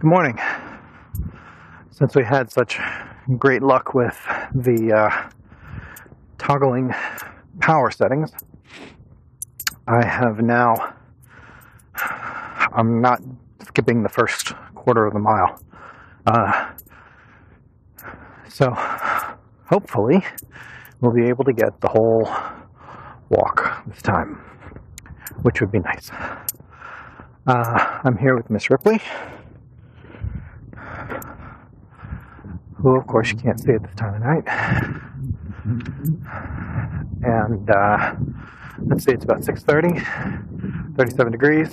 Good morning. Since we had such great luck with the toggling power settings, I have now, I'm not skipping the first quarter of the mile. So hopefully we'll be able to get the whole walk this time, which would be nice. I'm here with Miss Ripley, who of course you can't see at this time of night. And let's see, it's about 6:30, 37 degrees.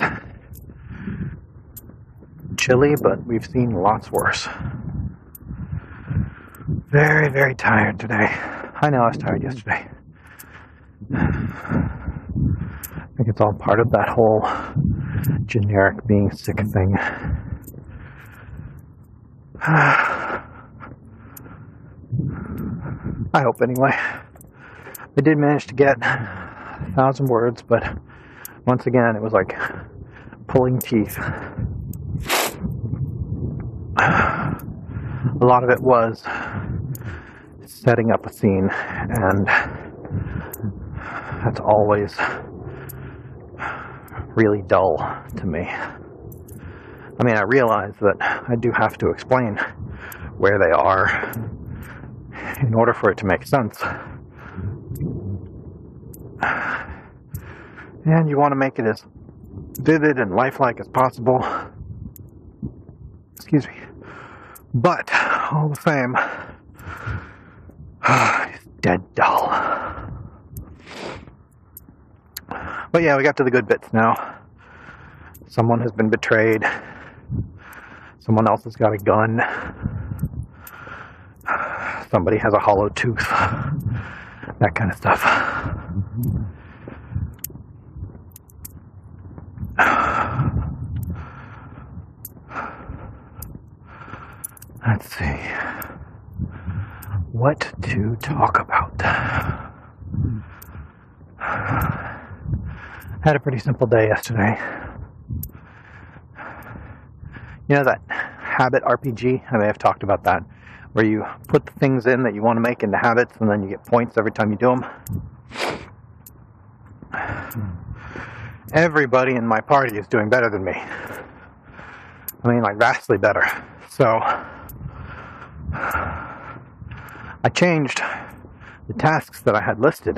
Chilly, but we've seen lots worse. Very, very tired today. I know I was tired yesterday. I think it's all part of that whole generic being sick thing. I hope anyway. I did manage to get 1,000 words, but once again it was like pulling teeth. A lot of it was setting up a scene, and that's always really dull to me. I mean, I realize that I do have to explain where they are in order for it to make sense. And you want to make it as vivid and lifelike as possible. Excuse me. But, all the same, it's dead dull. But yeah, we got to the good bits now. Someone has been betrayed. Someone else has got a gun. Somebody has a hollow tooth. That kind of stuff. Let's see. What to talk about? Had a pretty simple day yesterday. You know that habit RPG? I may have talked about that, where you put the things in that you want to make into habits, and then you get points every time you do them. Everybody in my party is doing better than me. I mean, like, vastly better. So I changed the tasks that I had listed.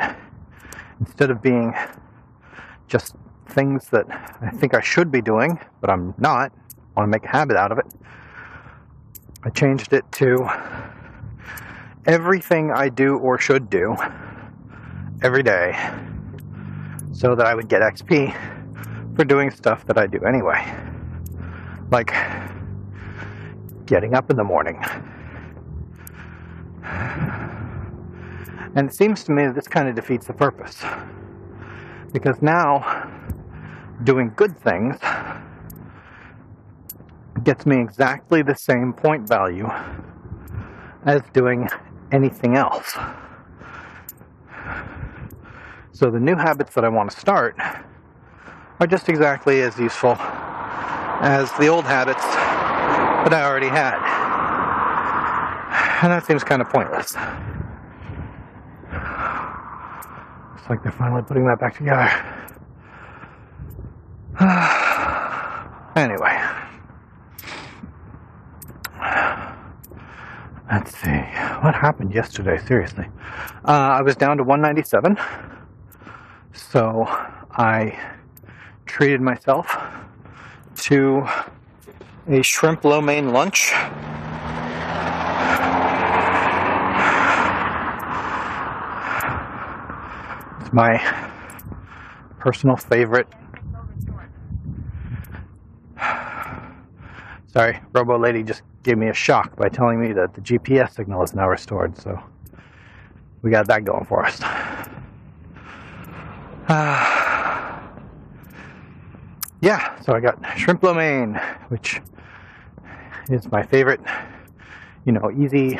Instead of being just things that I think I should be doing, but I'm not, I want to make a habit out of it, I changed it to everything I do or should do every day, so that I would get XP for doing stuff that I do anyway. Like getting up in the morning. And it seems to me that this kind of defeats the purpose, because now doing good things gets me exactly the same point value as doing anything else. So the new habits that I want to start are just exactly as useful as the old habits that I already had. And that seems kind of pointless. Looks like they're finally putting that back together. Anyway. Let's see. What happened yesterday? Seriously. I was down to 197. So I treated myself to a shrimp lo mein lunch. It's my personal favorite. Sorry, Robo Lady just gave me a shock by telling me that the GPS signal is now restored, so we got that going for us. Yeah, so I got shrimp lo mein, which is my favorite, you know, easy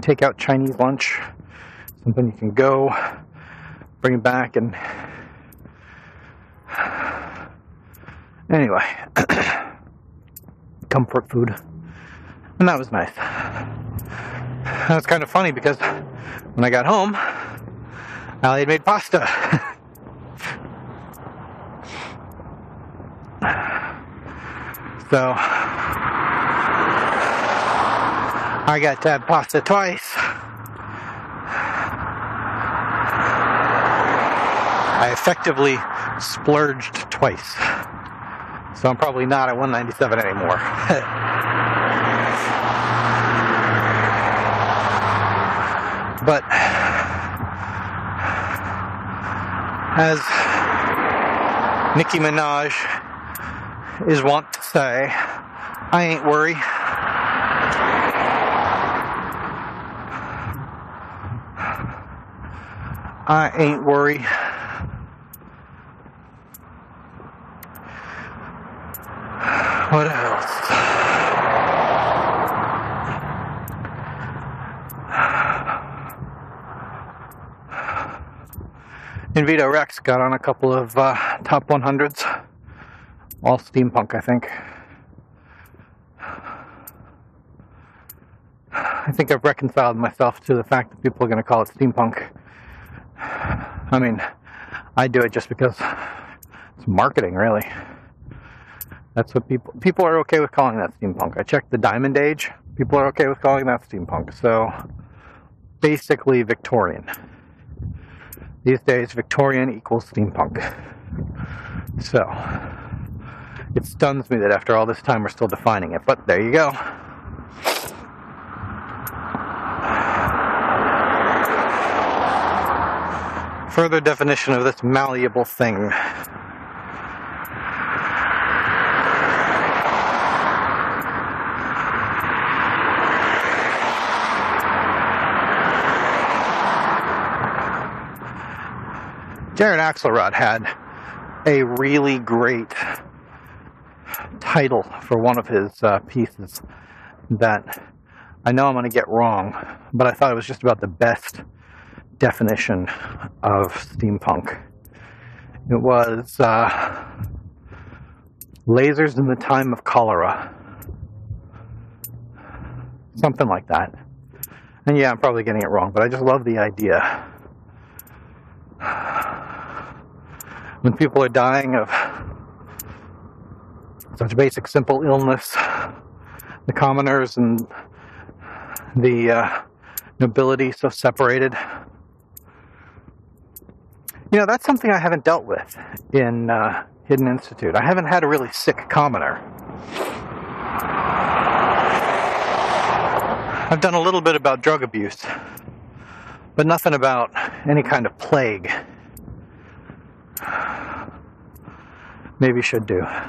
takeout Chinese lunch. Something you can go, bring it back, and anyway, comfort food. And that was nice. That was kind of funny because when I got home, Allie had made pasta. So I got to have pasta twice. I effectively splurged twice. So I'm probably not at 197 anymore. But as Nicki Minaj is wont to say, I ain't worried. I ain't worried. What else? And Vito Rex got on a couple of top 100s. All steampunk, I think. I think I've reconciled myself to the fact that people are going to call it steampunk. I mean, I do it just because it's marketing, really. That's what people are okay with calling that steampunk. I checked the Diamond Age. People are okay with calling that steampunk. So, basically Victorian. These days, Victorian equals steampunk. So, it stuns me that after all this time we're still defining it. But there you go. Further definition of this malleable thing. Jared Axelrod had a really great title for one of his pieces that I know I'm going to get wrong, but I thought it was just about the best definition of steampunk. It was Lasers in the Time of Cholera. Something like that. And yeah, I'm probably getting it wrong, but I just love the idea. When people are dying of such basic, simple illness, the commoners and the nobility so separated. You know, that's something I haven't dealt with in Hidden Institute. I haven't had a really sick commoner. I've done a little bit about drug abuse, but nothing about any kind of plague. Maybe should do. I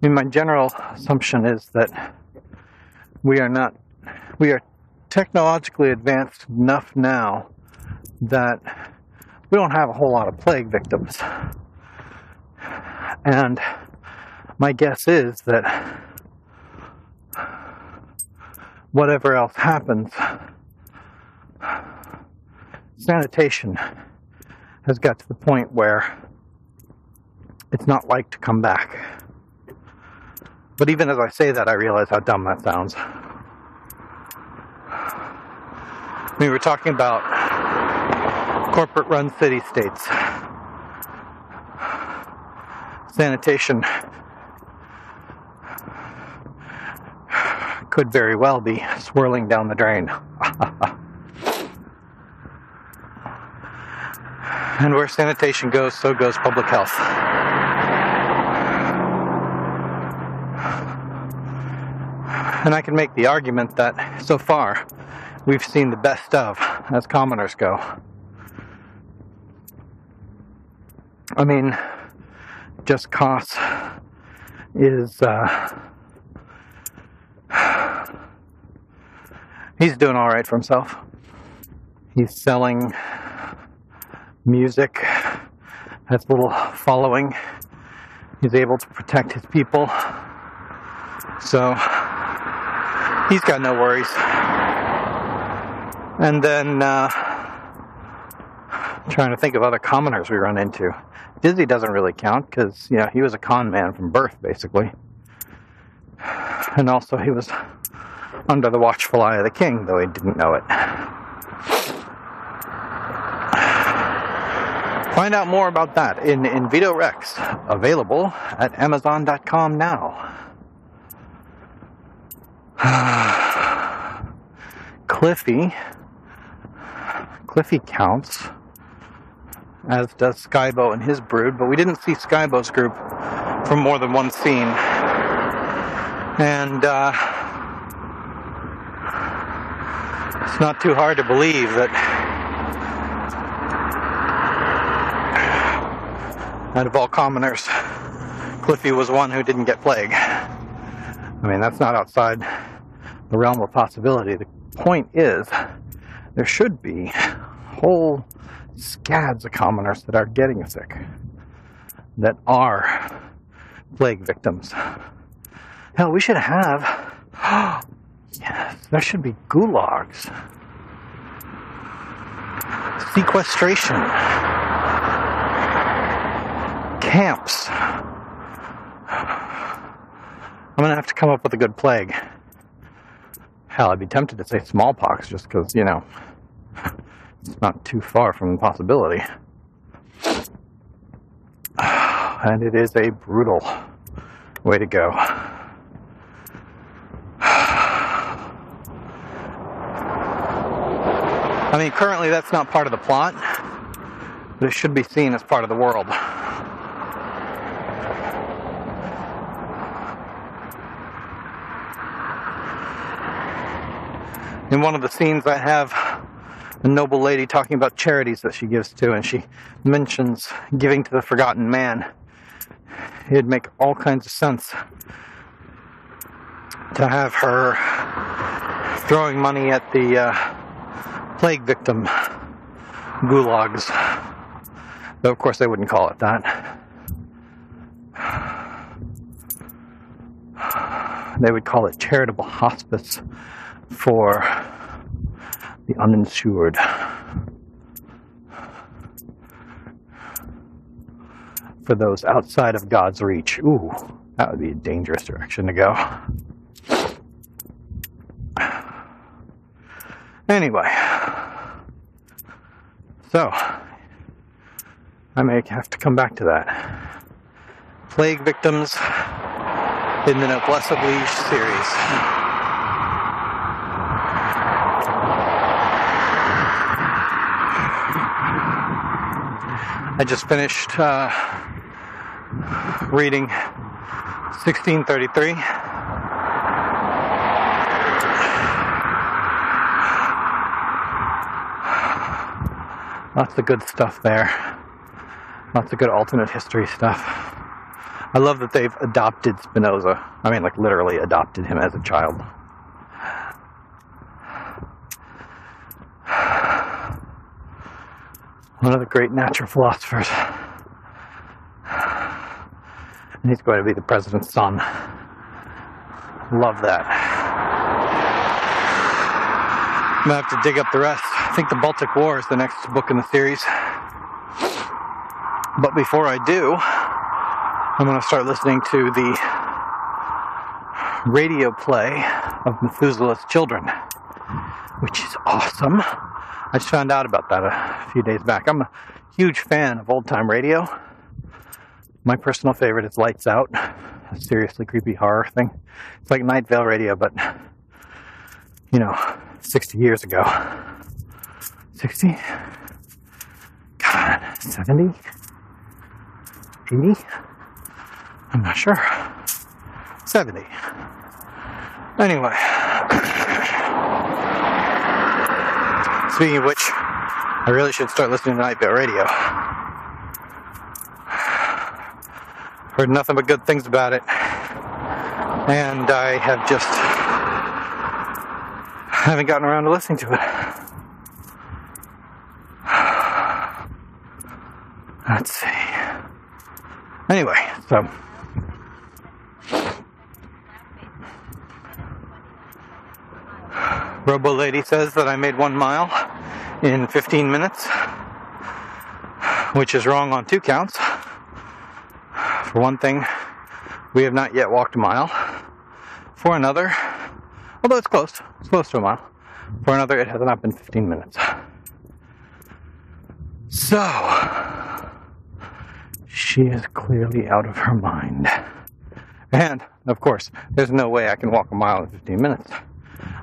mean, my general assumption is that we are technologically advanced enough now that we don't have a whole lot of plague victims. And my guess is that whatever else happens, sanitation has got to the point where it's not like to come back. But even as I say that, I realize how dumb that sounds. We were talking about corporate-run city-states. Sanitation could very well be swirling down the drain. And where sanitation goes, so goes public health. And I can make the argument that so far we've seen the best of as commoners go. I mean, just cause is, he's doing all right for himself. He's selling music, has a little following. He's able to protect his people. So he's got no worries. And then trying to think of other commoners we run into. Dizzy doesn't really count because, you know, he was a con man from birth, basically. And also he was under the watchful eye of the king, though he didn't know it. Find out more about that in Vito Rex, available at Amazon.com now. Cliffy counts, as does Skybo and his brood, but we didn't see Skybo's group from more than one scene. And it's not too hard to believe that out of all commoners, Cliffy was one who didn't get plague. I mean, that's not outside the realm of possibility. The point is, there should be whole scads of commoners that are getting sick, that are plague victims. Hell, we should have, yes, there should be gulags, sequestration, camps. I'm gonna have to come up with a good plague. Hell, I'd be tempted to say smallpox just because, you know, it's not too far from the possibility. And it is a brutal way to go. I mean, currently that's not part of the plot, but it should be seen as part of the world. In one of the scenes I have a noble lady talking about charities that she gives to, and she mentions giving to the forgotten man. It'd make all kinds of sense to have her throwing money at the plague victim gulags. Though, of course, they wouldn't call it that. They would call it charitable hospice for the uninsured. For those outside of God's reach. Ooh, that would be a dangerous direction to go. Anyway, so I may have to come back to that. Plague victims in the Noblesse Oblige series. I just finished reading 1633. Lots of good stuff there. Lots of good alternate history stuff. I love that they've adopted Spinoza. I mean, like, literally adopted him as a child. One of the great natural philosophers. And he's going to be the president's son. Love that. I'm going to have to dig up the rest. I think the Baltic War is the next book in the series. But before I do, I'm going to start listening to the radio play of Methuselah's Children, which is awesome. I just found out about that a few days back. I'm a huge fan of old-time radio. My personal favorite is Lights Out, a seriously creepy horror thing. It's like Night Vale Radio, but, you know, 60 years ago. 60? God, 70? 80? I'm not sure. 70. Anyway. Speaking of which, I really should start listening to Night Vale Radio. Heard nothing but good things about it. And I have just haven't gotten around to listening to it. Let's see. Anyway, so Robo Lady says that I made 1 mile in 15 minutes, which is wrong on 2 counts. For one thing, we have not yet walked a mile. For another, although it's close to a mile. For another, it has not been 15 minutes. So, she is clearly out of her mind. And, of course, there's no way I can walk a mile in 15 minutes.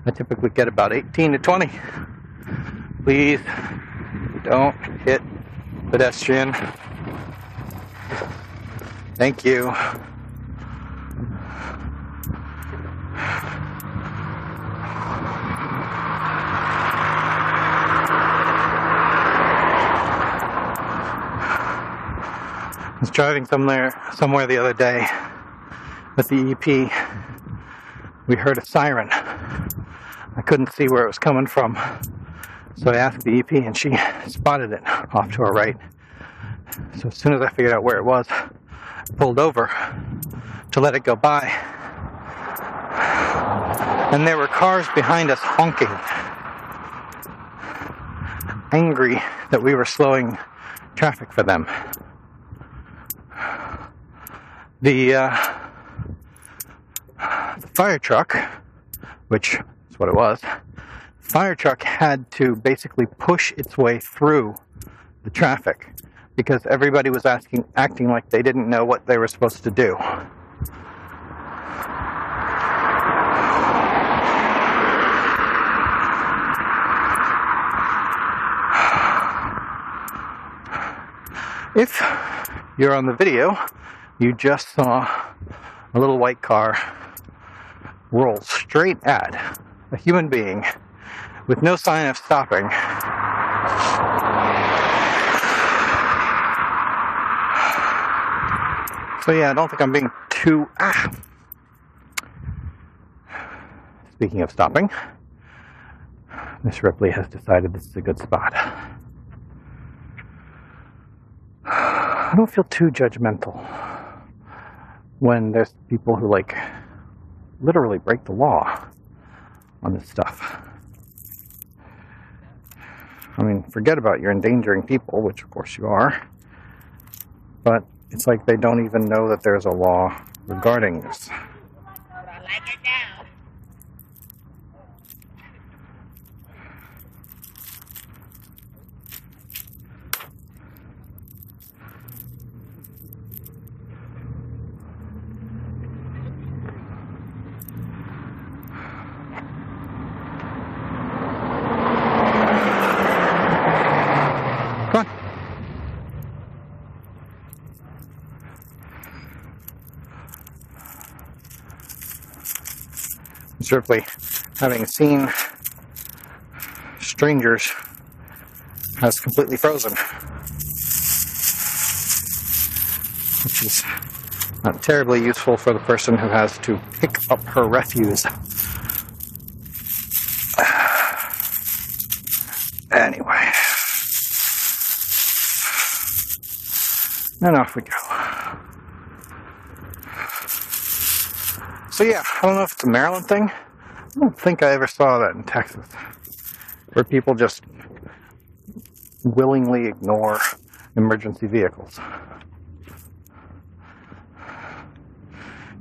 I typically get about 18 to 20. Please don't hit pedestrian. Thank you. I was driving somewhere the other day with the EP. We heard a siren. I couldn't see where it was coming from, so I asked the EP and she spotted it off to her right. So as soon as I figured out where it was, I pulled over to let it go by. And there were cars behind us honking, angry that we were slowing traffic for them. The fire truck, which is what it was, the fire truck had to basically push its way through the traffic because everybody was acting like they didn't know what they were supposed to do. If you're on the video, you just saw a little white car roll straight at a human being with no sign of stopping. So yeah, I don't think I'm being too... Speaking of stopping, Miss Ripley has decided this is a good spot. I don't feel too judgmental when there's people who like literally break the law on this stuff. I mean, forget about you're endangering people, which of course you are, but it's like they don't even know that there's a law regarding this. Ripley, having seen strangers, has completely frozen, which is not terribly useful for the person who has to pick up her refuse. Anyway, and off we go. So yeah, I don't know if it's a Maryland thing. I don't think I ever saw that in Texas, where people just willingly ignore emergency vehicles.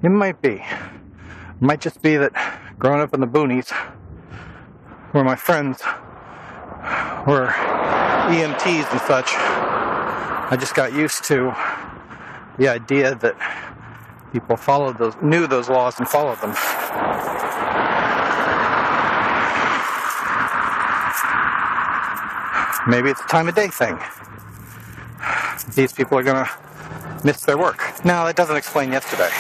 It might be. It might just be that growing up in the boonies, where my friends were EMTs and such, I just got used to the idea that people followed those, knew those laws and followed them. Maybe it's a time of day thing. These people are gonna miss their work. No, that doesn't explain yesterday.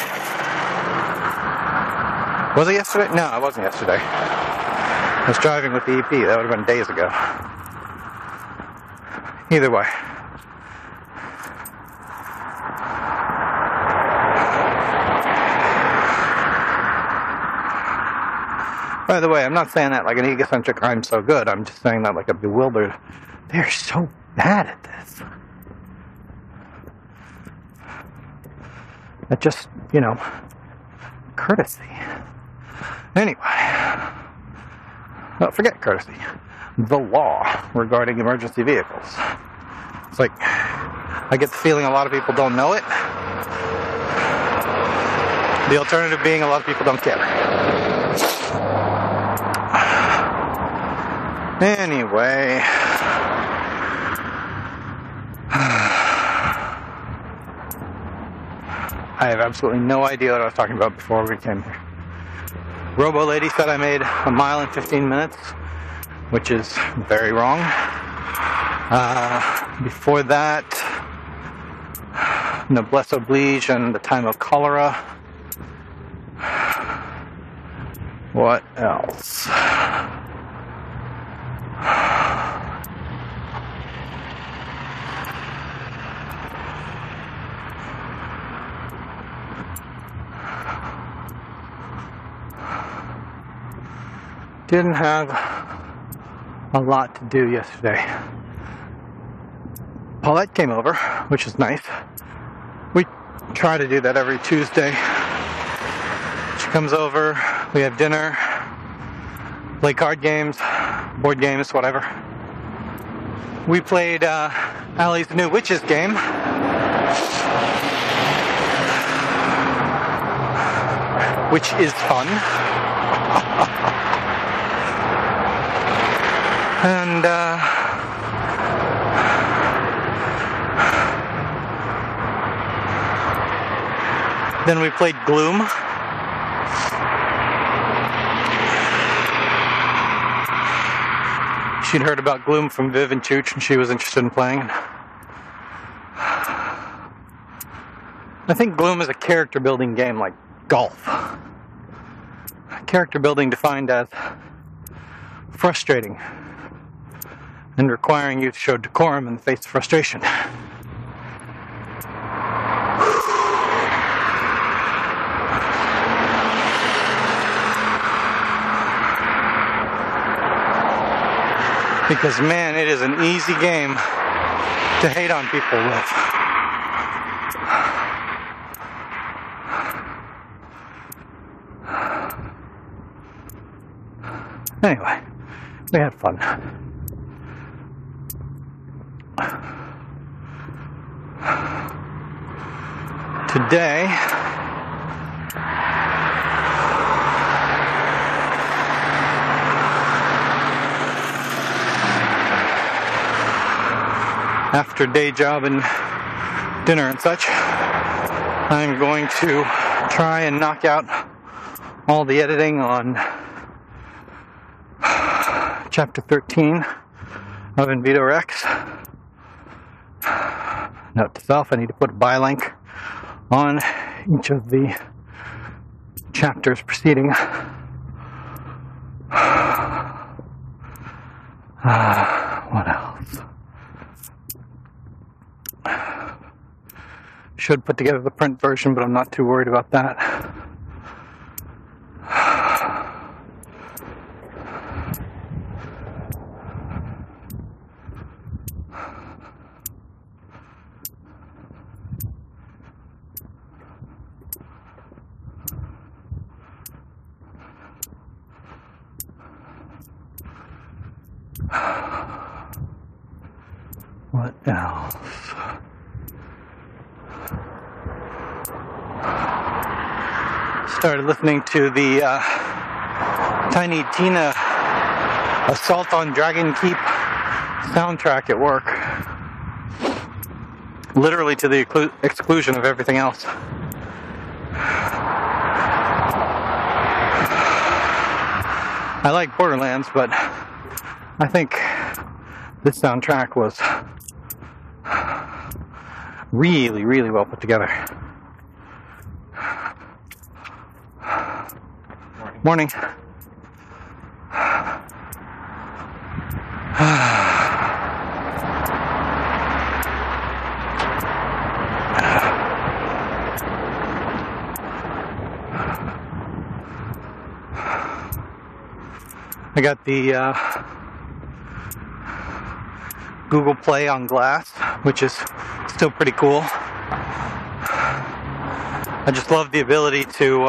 Was it yesterday? No, it wasn't yesterday. I was driving with the EP. That would have been days ago. Either way. By the way, I'm not saying that like an egocentric, I'm so good. I'm just saying that like a bewildered, they're so bad at this. That just, you know, courtesy. Anyway, Don't forget courtesy. The law regarding emergency vehicles. It's like, I get the feeling a lot of people don't know it. The alternative being a lot of people don't care. Anyway. I have absolutely no idea what I was talking about before we came here. Robo Lady said I made a mile in 15 minutes, which is very wrong. Before that, Noblesse Oblige and the Time of Cholera. What else? Didn't have a lot to do yesterday. Paulette came over, which is nice. We try to do that every Tuesday. She comes over, we have dinner, play card games, board games, whatever. We played Allie's New Witches game. Which is fun. And then we played Gloom. She'd heard about Gloom from Viv and Chooch, and she was interested in playing. I think Gloom is a character building game like golf. Character building defined as frustrating and requiring you to show decorum in the face of frustration. Because, man, it is an easy game to hate on people with. Anyway, we had fun. Today, after day job and dinner and such, I'm going to try and knock out all the editing on chapter 13 of Vito Rex. Note to self, I need to put a buy link on each of the chapters preceding. What else? Should put together the print version, but I'm not too worried about that. What else? Started listening to the Tiny Tina Assault on Dragon Keep soundtrack at work. Literally to the exclusion of everything else. I like Borderlands, but I think this soundtrack was really, really well put together. Morning. I got the Google Play on Glass, which is still pretty cool. I just love the ability to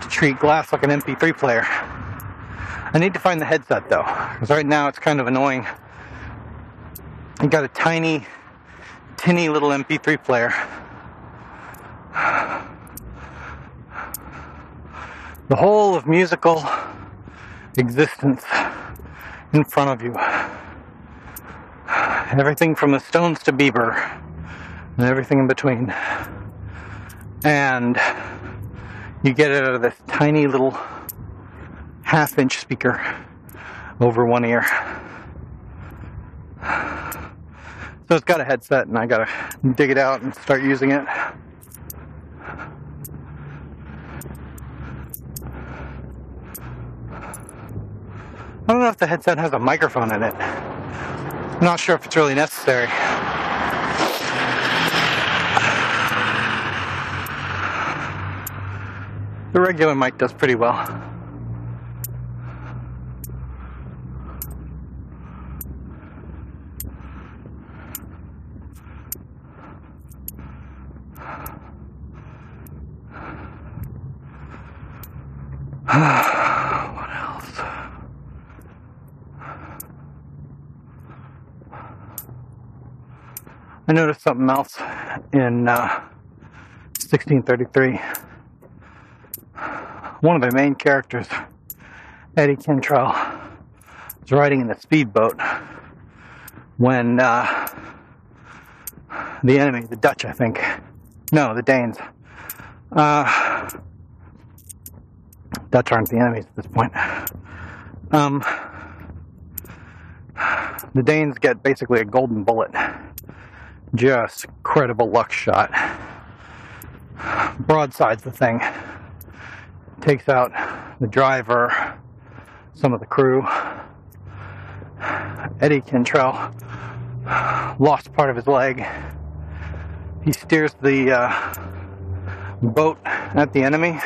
to treat Glass like an MP3 player. I need to find the headset though, because right now it's kind of annoying. I got a tiny, tinny little MP3 player. The whole of musical existence in front of you. Everything from the Stones to Bieber, and everything in between. And you get it out of this tiny little half-inch speaker over one ear. So it's got a headset, and I gotta dig it out and start using it. I don't know if the headset has a microphone in it. I'm not sure if it's really necessary. The regular mic does pretty well. What else? I noticed something else in 1633. One of the main characters, Eddie Cantrell, was riding in a speedboat when the enemy, the Dutch, I think, no, the Danes. Dutch aren't the enemies at this point. The Danes get basically a golden bullet. Just credible luck shot. Broadsides the thing. Takes out the driver, some of the crew. Eddie Cantrell lost part of his leg. He steers the boat at the enemy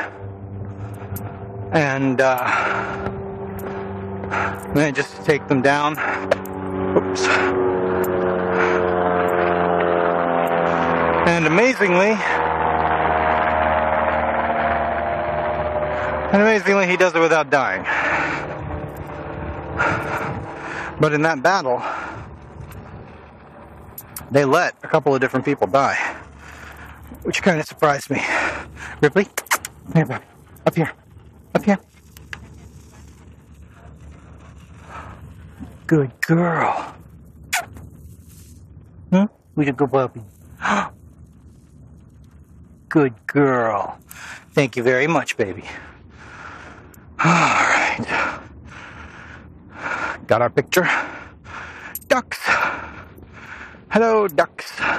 and then just to take them down. Oops. And amazingly, he does it without dying. But in that battle, they let a couple of different people die, which kind of surprised me. Ripley, up here, up here. Good girl. Hmm? We should go puppy. Good girl. Thank you very much, baby. Alright, got our picture. Ducks! Hello, ducks. What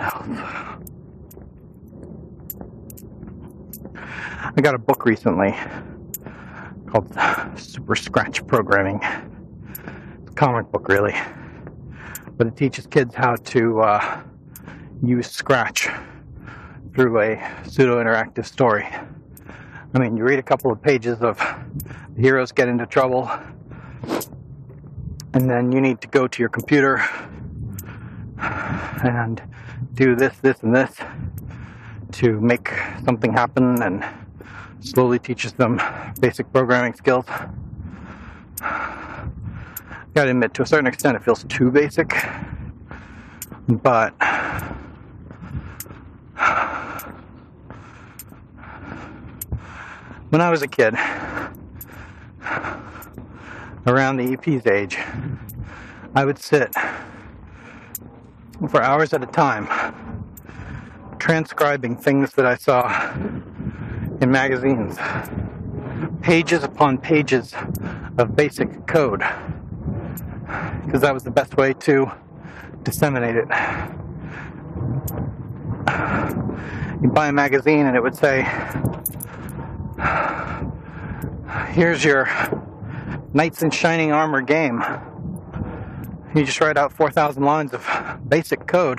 else? I got a book recently called Super Scratch Programming. Comic book really, but it teaches kids how to use Scratch through a pseudo-interactive story. I mean, you read a couple of pages of the heroes get into trouble, and then you need to go to your computer and do this, this, and this to make something happen, and slowly teaches them basic programming skills. Gotta admit, to a certain extent, it feels too basic, but when I was a kid, around the EP's age, I would sit for hours at a time transcribing things that I saw in magazines, pages upon pages of basic code. Because that was the best way to disseminate it. You buy a magazine and it would say, here's your Knights in Shining Armor game. You just write out 4,000 lines of basic code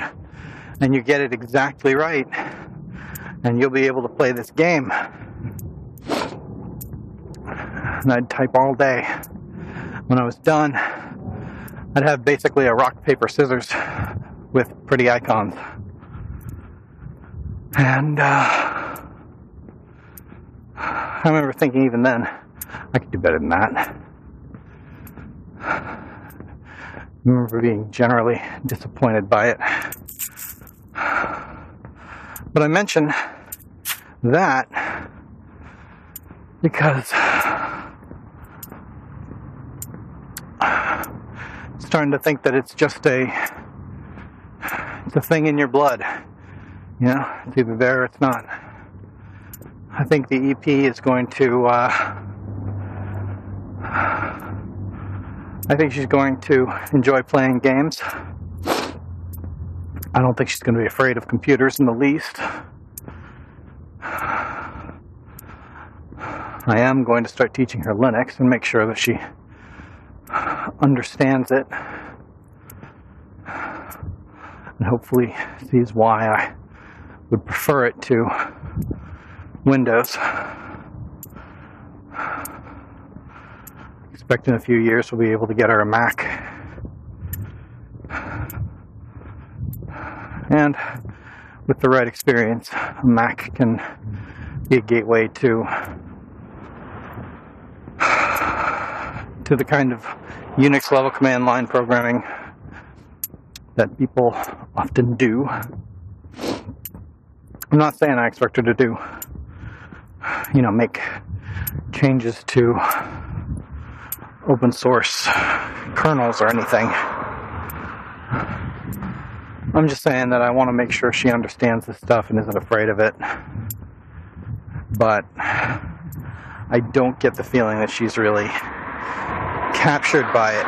and you get it exactly right, and you'll be able to play this game. And I'd type all day. when I was done, I'd have basically a rock, paper, scissors with pretty icons. And I remember thinking even then, I could do better than that. I remember being generally disappointed by it. But I mention that because I'm starting to think that it's just a thing in your blood. You know, it's either there or it's not. I think the EP is going to, I think she's going to enjoy playing games. I don't think she's going to be afraid of computers in the least. I am going to start teaching her Linux and make sure that she understands it, and hopefully sees why I would prefer it to Windows. I expect in a few years we'll be able to get her a Mac. And with the right experience, a Mac can be a gateway to the kind of Unix level command line programming that people often do. I'm not saying I expect her to do, you know, make changes to open source kernels or anything. I'm just saying that I want to make sure she understands this stuff and isn't afraid of it. But I don't get the feeling that she's really captured by it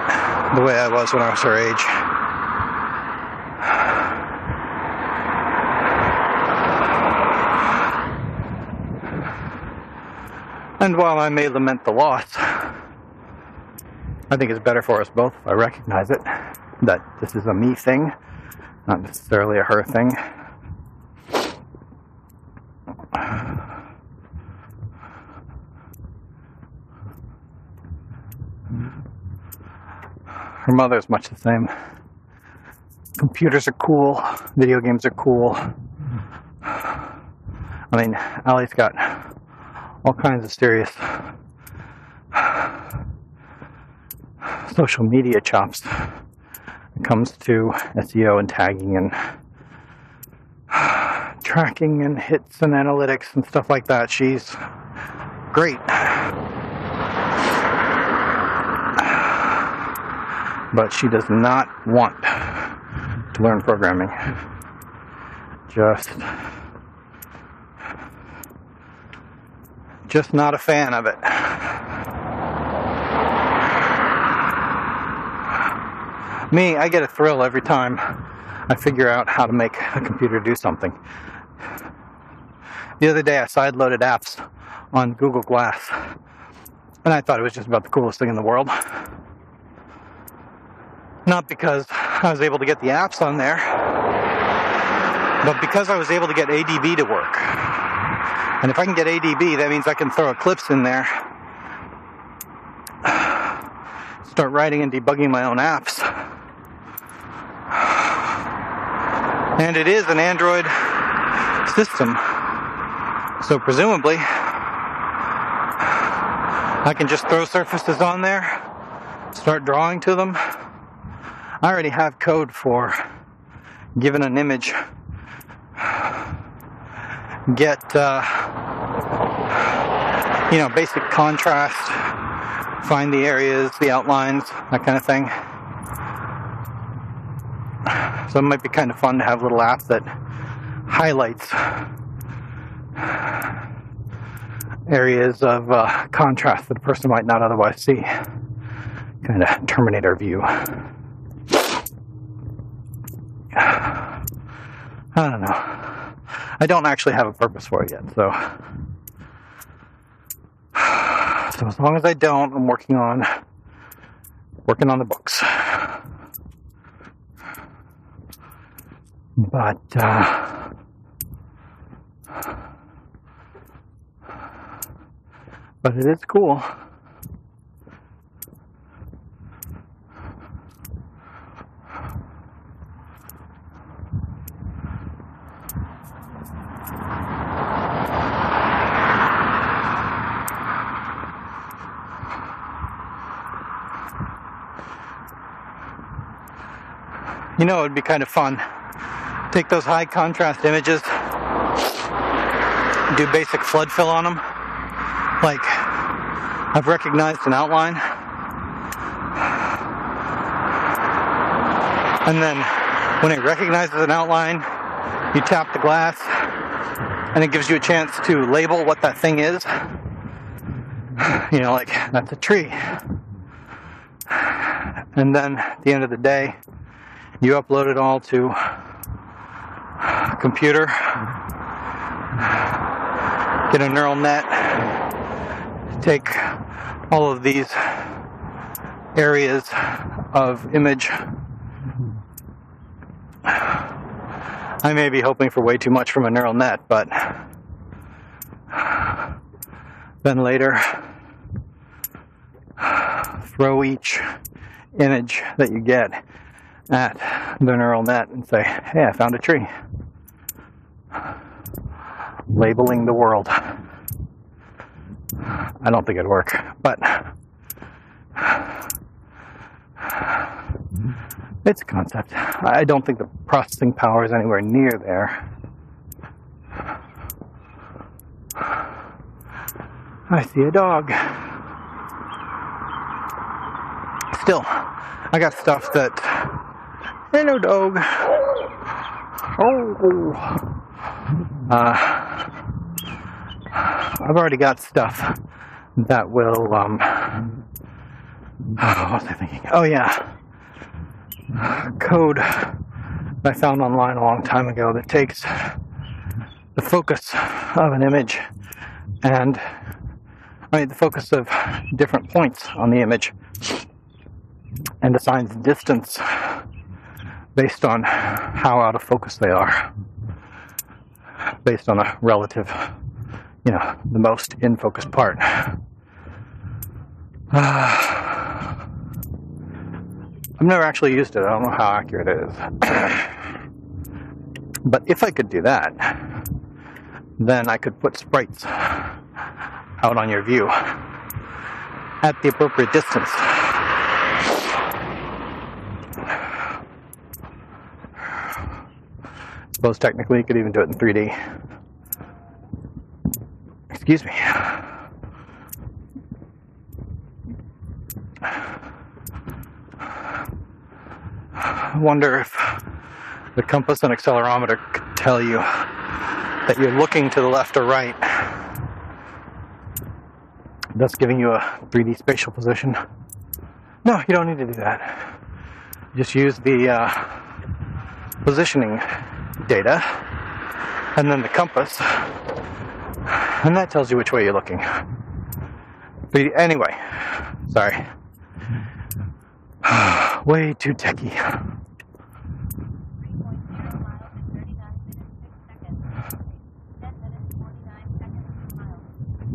the way I was when I was her age. And while I may lament the loss, I think it's better for us both if I recognize it, that this is a me thing. Not necessarily a her thing. Her mother's much the same. Computers are cool. Video games are cool. I mean, Allie's got all kinds of serious social media chops. It comes to SEO and tagging and tracking and hits and analytics and stuff like that. She's great. But she does not want to learn programming. Just not a fan of it. Me, I get a thrill every time I figure out how to make a computer do something. The other day I sideloaded apps on Google Glass, and I thought it was just about the coolest thing in the world. Not because I was able to get the apps on there, but because I was able to get ADB to work. And if I can get ADB, that means I can throw Eclipse in there, start writing and debugging my own apps. And it is an Android system, so presumably I can just throw surfaces on there, start drawing to them. I already have code for, given an image, get you know, basic contrast, find the areas, the outlines, that kind of thing. So it might be kind of fun to have little apps that highlights areas of contrast that a person might not otherwise see. Kind of Terminator view. I don't know. I don't actually have a purpose for it yet, so as long as I don't, I'm working on the books. But, but it is cool. You know, it'd be kind of fun. Take those high contrast images, do basic flood fill on them. Like, I've recognized an outline. And then, when it recognizes an outline, you tap the glass, and it gives you a chance to label what that thing is. You know, like, that's a tree. And then, at the end of the day, you upload it all to a computer, get a neural net, take all of these areas of image. I may be hoping for way too much from a neural net, but then later throw each image that you get at the neural net and say, hey, I found a tree. Labeling the world. I don't think it'd work, but it's a concept. I don't think the processing power is anywhere near there. I see a dog. Still, I got stuff that... Hello, dog. Oh. I've already got stuff that will, what was I thinking? Oh, yeah. Code I found online a long time ago that takes the focus of an image and, the focus of different points on the image and assigns distance based on how out of focus they are, based on a relative, the most in focus part. I've never actually used it. I don't know how accurate it is. But if I could do that, then I could put sprites out on your view at the appropriate distance. I suppose technically you could even do it in 3D. Excuse me. I wonder if the compass and accelerometer could tell you that you're looking to the left or right, thus giving you a 3D spatial position. No, you don't need to do that. Just use the positioning data, and then the compass, and that tells you which way you're looking. But anyway, sorry. Way too techy.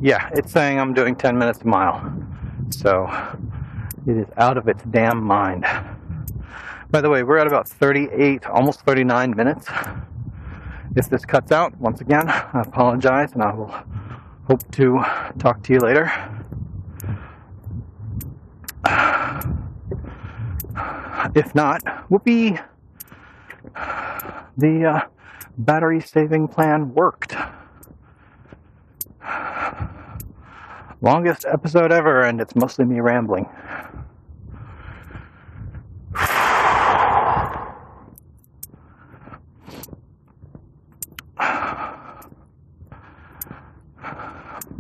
Yeah, it's saying I'm doing 10 minutes a mile. So, it is out of its damn mind. By the way, we're at about 38, almost 39 minutes. If this cuts out, once again, I apologize, and I will hope to talk to you later. If not, whoopee, the battery saving plan worked. Longest episode ever, and it's mostly me rambling.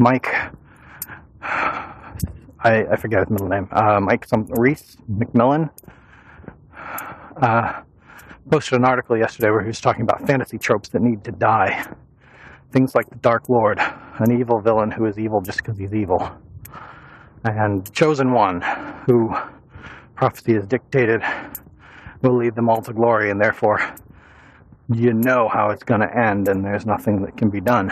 Mike, I forget his middle name, Reese McMillan, posted an article yesterday where he was talking about fantasy tropes that need to die. Things like the Dark Lord, an evil villain who is evil just because he's evil. And the Chosen One, who prophecy is dictated, will lead them all to glory, and therefore you know how it's going to end and there's nothing that can be done.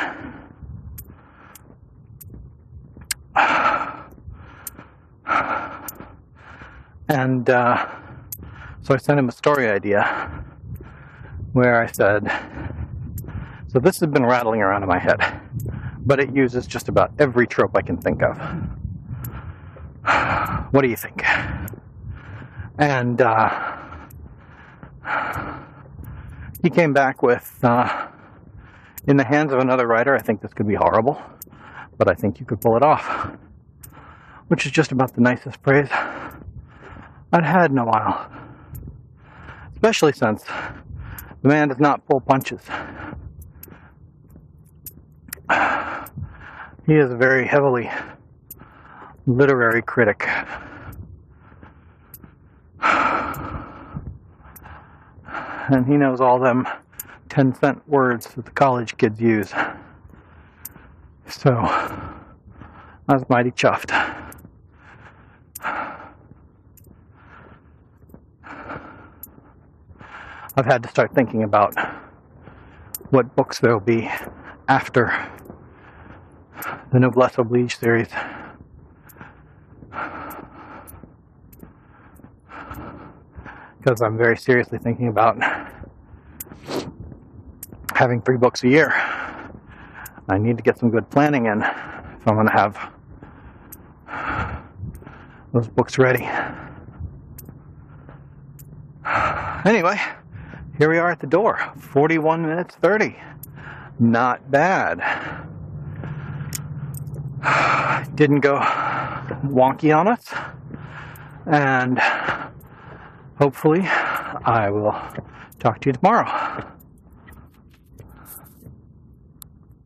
And so I sent him a story idea where I said, so this has been rattling around in my head, but it uses just about every trope I can think of. What do you think? And he came back with, in the hands of another writer, I think this could be horrible, but I think you could pull it off, which is just about the nicest praise I'd had in a while, especially since the man does not pull punches. He is a very heavily literary critic. And he knows all them 10-cent words that the college kids use. So, I was mighty chuffed. I've had to start thinking about what books there will be after the Noblesse Oblige series. Because I'm very seriously thinking about having 3 books a year. I need to get some good planning in if I'm going to have those books ready. Anyway, here we are at the door. 41 minutes 30. Not bad. Didn't go wonky on us. And hopefully, I will talk to you tomorrow.